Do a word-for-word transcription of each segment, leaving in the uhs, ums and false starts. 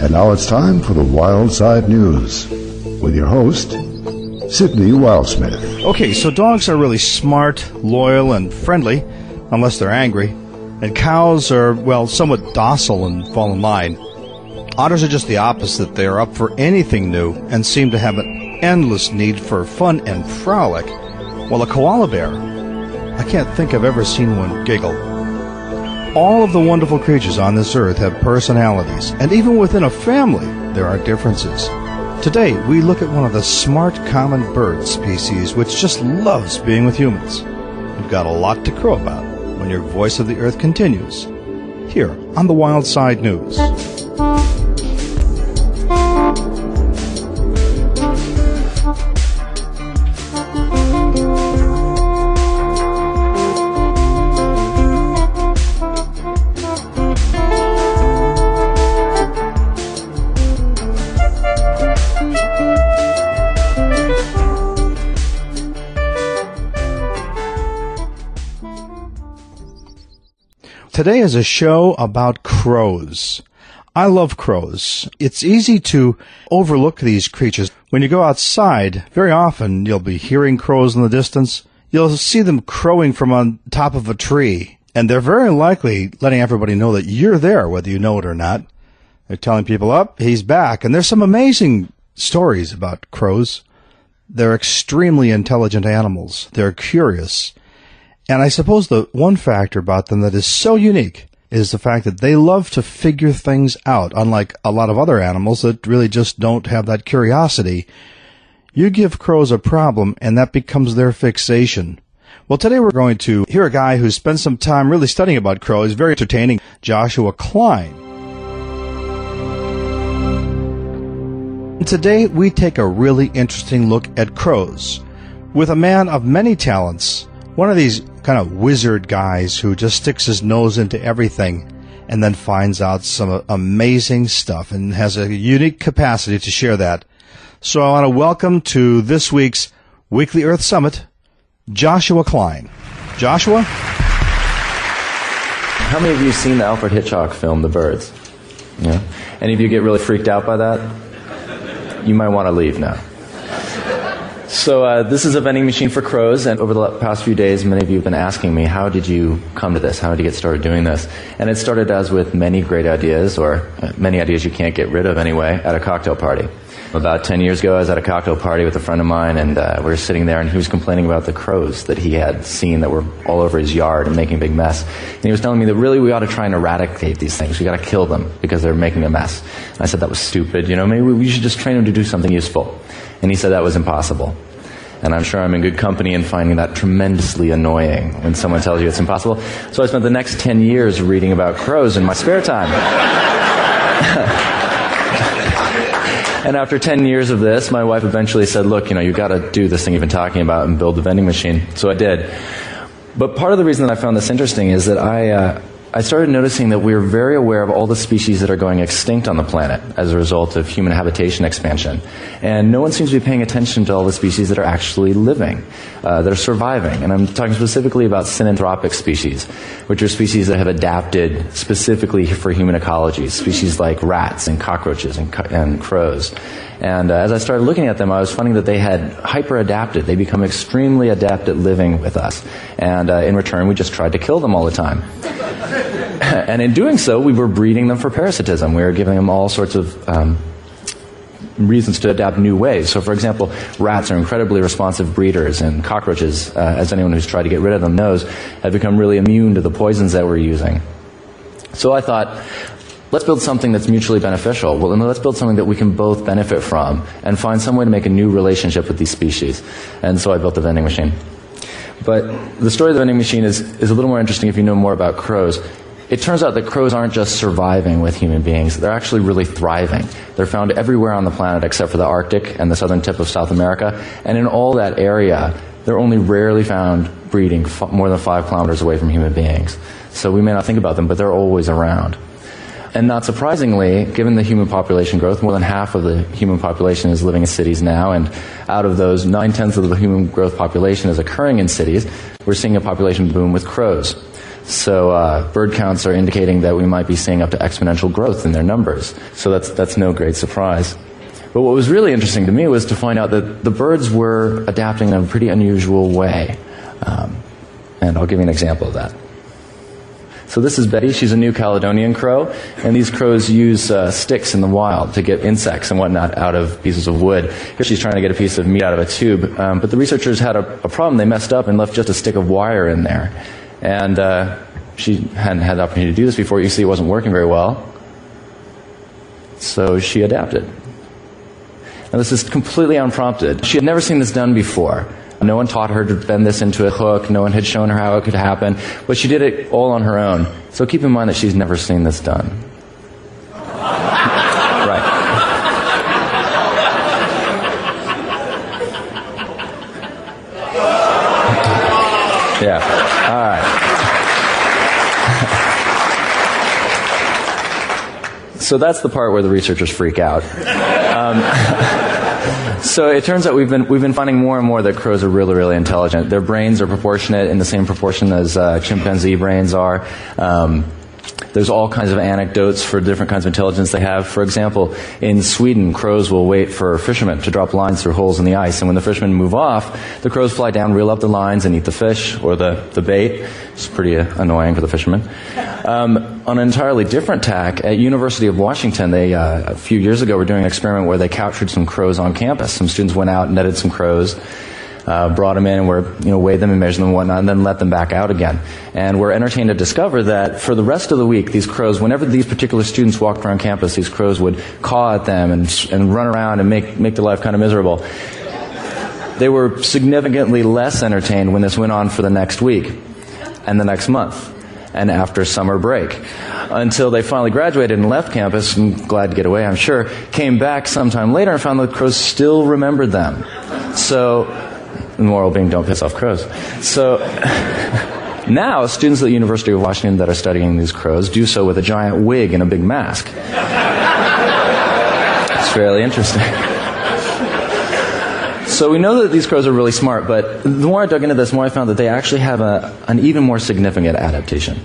And now it's time for the Wild Side News with your host, Sidney Wildsmith. Okay, so dogs are really smart, loyal, and friendly, unless they're angry. And cows are, well, somewhat docile and fall in line. Otters are just the opposite. They are up for anything new and seem to have an endless need for fun and frolic. While a koala bear, I can't think I've ever seen one giggle. All of the wonderful creatures on this earth have personalities, and even within a family, there are differences. Today, we look at one of the smart common bird species which just loves being with humans. You've got a lot to crow about when your voice of the earth continues, here on the Wild Side News. Today is a show about crows. I love crows. It's easy to overlook these creatures. When you go outside, very often you'll be hearing crows in the distance. You'll see them crowing from on top of a tree, and they're very likely letting everybody know that you're there, whether you know it or not. They're telling people, "Up, oh, he's back." And there's some amazing stories about crows. They're extremely intelligent animals. They're curious. And I suppose the one factor about them that is so unique is the fact that they love to figure things out, unlike a lot of other animals that really just don't have that curiosity. You give crows a problem, and that becomes their fixation. Well, today we're going to hear a guy who spent some time really studying about crows. He's very entertaining, Joshua Klein. Today we take a really interesting look at crows with a man of many talents. One of these kind of wizard guys who just sticks his nose into everything and then finds out some amazing stuff and has a unique capacity to share that. So I want to welcome to this week's Weekly Earth Summit, Joshua Klein. Joshua? How many of you have seen the Alfred Hitchcock film, The Birds? Yeah. Any of you get really freaked out by that? You might want to leave now. So uh, this is a vending machine for crows, and over the past few days, many of you have been asking me, how did you come to this? How did you get started doing this? And it started as with many great ideas, or many ideas you can't get rid of anyway, at a cocktail party. About ten years ago, I was at a cocktail party with a friend of mine, and uh, we were sitting there, and he was complaining about the crows that he had seen that were all over his yard and making a big mess. And he was telling me that really we ought to try and eradicate these things. We got to kill them because they're making a mess. And I said that was stupid. You know, maybe we should just train them to do something useful. And he said that was impossible. And I'm sure I'm in good company in finding that tremendously annoying when someone tells you it's impossible. So I spent the next ten years reading about crows in my spare time. And after ten years of this, my wife eventually said, look, you know, you've got to do this thing you've been talking about and build the vending machine. So I did. But part of the reason that I found this interesting is that I... Uh, I started noticing that we are very aware of all the species that are going extinct on the planet as a result of human habitation expansion. And no one seems to be paying attention to all the species that are actually living, uh, that are surviving. And I'm talking specifically about synanthropic species, which are species that have adapted specifically for human ecologies, species like rats and cockroaches and, co- and crows. And uh, as I started looking at them, I was finding that they had hyper-adapted. They become extremely adept at living with us. And uh, in return, we just tried to kill them all the time. And in doing so, we were breeding them for parasitism. We were giving them all sorts of um, reasons to adapt new ways. So, for example, rats are incredibly responsive breeders, and cockroaches, uh, as anyone who's tried to get rid of them knows, have become really immune to the poisons that we're using. So I thought, let's build something that's mutually beneficial. Well, let's build something that we can both benefit from and find some way to make a new relationship with these species. And so I built the vending machine. But the story of the vending machine is, is a little more interesting if you know more about crows. It turns out that crows aren't just surviving with human beings. They're actually really thriving. They're found everywhere on the planet except for the Arctic and the southern tip of South America. And in all that area, they're only rarely found breeding f- more than five kilometers away from human beings. So we may not think about them, but they're always around. And not surprisingly, given the human population growth, more than half of the human population is living in cities now, and out of those, nine-tenths of the human growth population is occurring in cities. We're seeing a population boom with crows. So uh, bird counts are indicating that we might be seeing up to exponential growth in their numbers. So that's that's no great surprise. But what was really interesting to me was to find out that the birds were adapting in a pretty unusual way. Um, and I'll give you an example of that. So this is Betty. She's a New Caledonian crow, and these crows use uh, sticks in the wild to get insects and whatnot out of pieces of wood. Here she's trying to get a piece of meat out of a tube, um, but the researchers had a, a problem. They messed up and left just a stick of wire in there. And uh, she hadn't had the opportunity to do this before. You see it wasn't working very well. So she adapted. Now this is completely unprompted. She had never seen this done before. No one taught her to bend this into a hook. No one had shown her how it could happen. But she did it all on her own. So keep in mind that she's never seen this done. Right. Yeah. All right. So that's the part where the researchers freak out. Um, so it turns out we've been we've been finding more and more that crows are really, really intelligent. Their brains are proportionate in the same proportion as uh, chimpanzee brains are. Um, there's all kinds of anecdotes for different kinds of intelligence they have. For example, in Sweden, crows will wait for fishermen to drop lines through holes in the ice. And when the fishermen move off, the crows fly down, reel up the lines, and eat the fish or the, the bait. It's pretty uh, annoying for the fishermen. Um, on an entirely different tack, at University of Washington, they uh, a few years ago were doing an experiment where they captured some crows on campus. Some students went out and netted some crows. Uh, brought them in and were, you know, weighed them and measured them and whatnot, and then let them back out again. And we're entertained to discover that for the rest of the week, these crows, whenever these particular students walked around campus, these crows would caw at them and, and run around and make, make their life kind of miserable. They were significantly less entertained when this went on for the next week and the next month and after summer break, until they finally graduated and left campus, and glad to get away, I'm sure, came back sometime later and found the crows still remembered them. So... the moral being, don't piss off crows. So now students at the University of Washington that are studying these crows do so with a giant wig and a big mask. It's fairly interesting. So we know that these crows are really smart, but the more I dug into this, the more I found that they actually have a, an even more significant adaptation.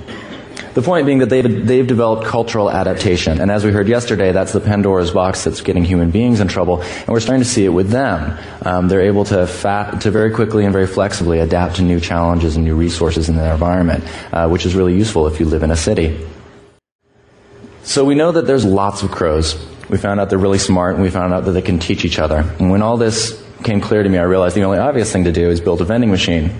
The point being that they've, they've developed cultural adaptation. And as we heard yesterday, that's the Pandora's box that's getting human beings in trouble. And we're starting to see it with them. Um, they're able to fa- to very quickly and very flexibly adapt to new challenges and new resources in their environment, uh, which is really useful if you live in a city. So we know that there's lots of crows. We found out they're really smart, and we found out that they can teach each other. And when all this came clear to me, I realized the only obvious thing to do is build a vending machine.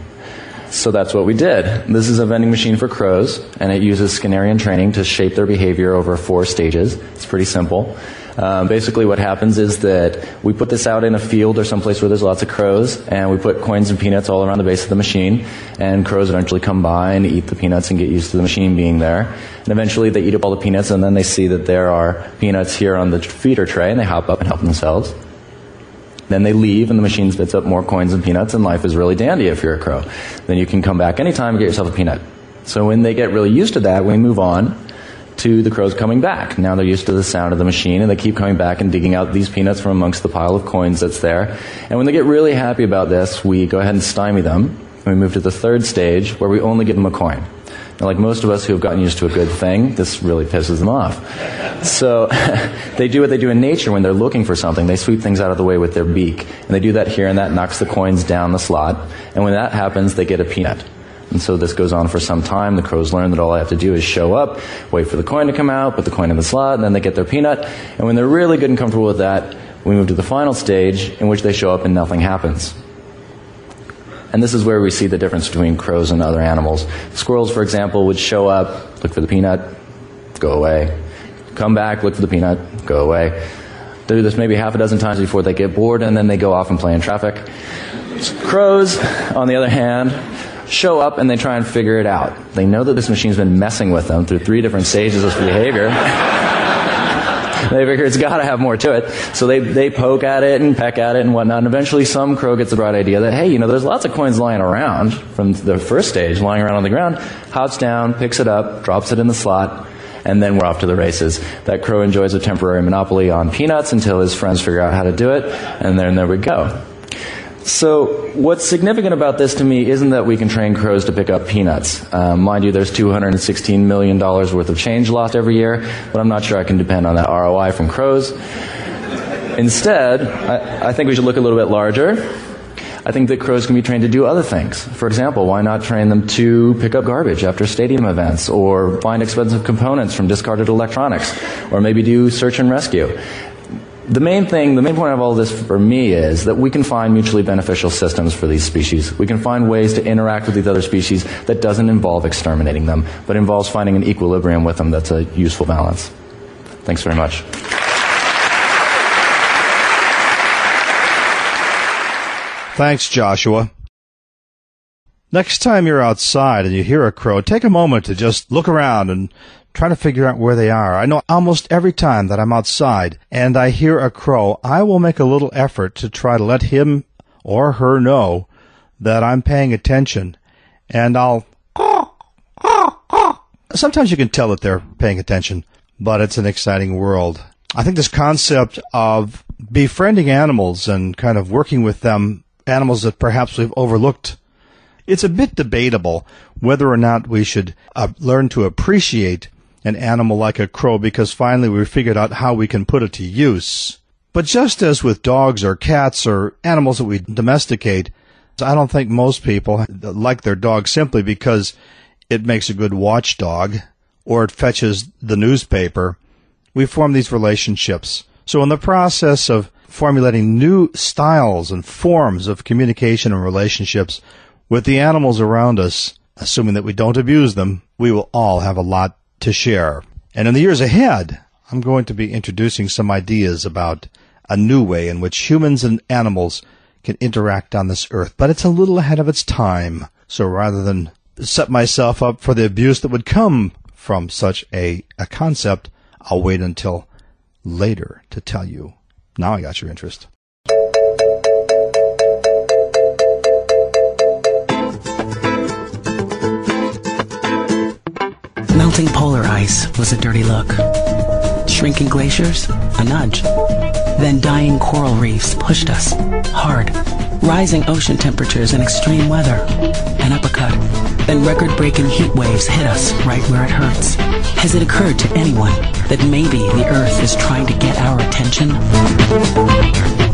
So that's what we did. This is a vending machine for crows, and it uses Skinnerian training to shape their behavior over four stages. It's pretty simple. Um, basically what happens is that we put this out in a field or someplace where there's lots of crows, and we put coins and peanuts all around the base of the machine, and crows eventually come by and eat the peanuts and get used to the machine being there. And eventually they eat up all the peanuts, and then they see that there are peanuts here on the feeder tray, and they hop up and help themselves. Then they leave, and the machine spits up more coins and peanuts, and life is really dandy if you're a crow. Then you can come back anytime and get yourself a peanut. So when they get really used to that, we move on to the crows coming back. Now they're used to the sound of the machine, and they keep coming back and digging out these peanuts from amongst the pile of coins that's there. And when they get really happy about this, we go ahead and stymie them, and we move to the third stage, where we only give them a coin. Now, like most of us who have gotten used to a good thing, this really pisses them off. So they do what they do in nature when they're looking for something. They sweep things out of the way with their beak. And they do that here, and that knocks the coins down the slot. And when that happens, they get a peanut. And so this goes on for some time. The crows learn that all I have to do is show up, wait for the coin to come out, put the coin in the slot, and then they get their peanut. And when they're really good and comfortable with that, we move to the final stage, in which they show up and nothing happens. And this is where we see the difference between crows and other animals. Squirrels, for example, would show up, look for the peanut, go away. Come back, look for the peanut, go away. They do this maybe half a dozen times before they get bored, and then they go off and play in traffic. Crows, on the other hand, show up and they try and figure it out. They know that this machine's been messing with them through three different stages of behavior. They figure it's got to have more to it. So they, they poke at it and peck at it and whatnot. And eventually some crow gets the bright idea that, hey, you know, there's lots of coins lying around from the first stage, lying around on the ground, hops down, picks it up, drops it in the slot, and then we're off to the races. That crow enjoys a temporary monopoly on peanuts until his friends figure out how to do it, and then there we go. So what's significant about this to me isn't that we can train crows to pick up peanuts. Uh, mind you, there's two hundred sixteen million dollars worth of change lost every year, but I'm not sure I can depend on that R O I from crows. Instead, I, I think we should look a little bit larger. I think that crows can be trained to do other things. For example, why not train them to pick up garbage after stadium events, or find expensive components from discarded electronics, or maybe do search and rescue. The main thing, the main point of all this for me is that we can find mutually beneficial systems for these species. We can find ways to interact with these other species that doesn't involve exterminating them, but involves finding an equilibrium with them that's a useful balance. Thanks very much. Thanks, Joshua. Next time you're outside and you hear a crow, take a moment to just look around and trying to figure out where they are. I know almost every time that I'm outside and I hear a crow, I will make a little effort to try to let him or her know that I'm paying attention. And I'll... Sometimes you can tell that they're paying attention, but it's an exciting world. I think this concept of befriending animals and kind of working with them, animals that perhaps we've overlooked, it's a bit debatable whether or not we should uh, learn to appreciate an animal like a crow, because finally we figured out how we can put it to use. But just as with dogs or cats or animals that we domesticate, I don't think most people like their dog simply because it makes a good watchdog or it fetches the newspaper. We form these relationships. So in the process of formulating new styles and forms of communication and relationships with the animals around us, assuming that we don't abuse them, we will all have a lot to share. And in the years ahead, I'm going to be introducing some ideas about a new way in which humans and animals can interact on this earth. But it's a little ahead of its time. So rather than set myself up for the abuse that would come from such a, a concept, I'll wait until later to tell you. Now I got your interest. Melting polar ice was a dirty look. Shrinking glaciers, a nudge. Then dying coral reefs pushed us, hard. Rising ocean temperatures and extreme weather, an uppercut. Then record-breaking heat waves hit us right where it hurts. Has it occurred to anyone that maybe the Earth is trying to get our attention?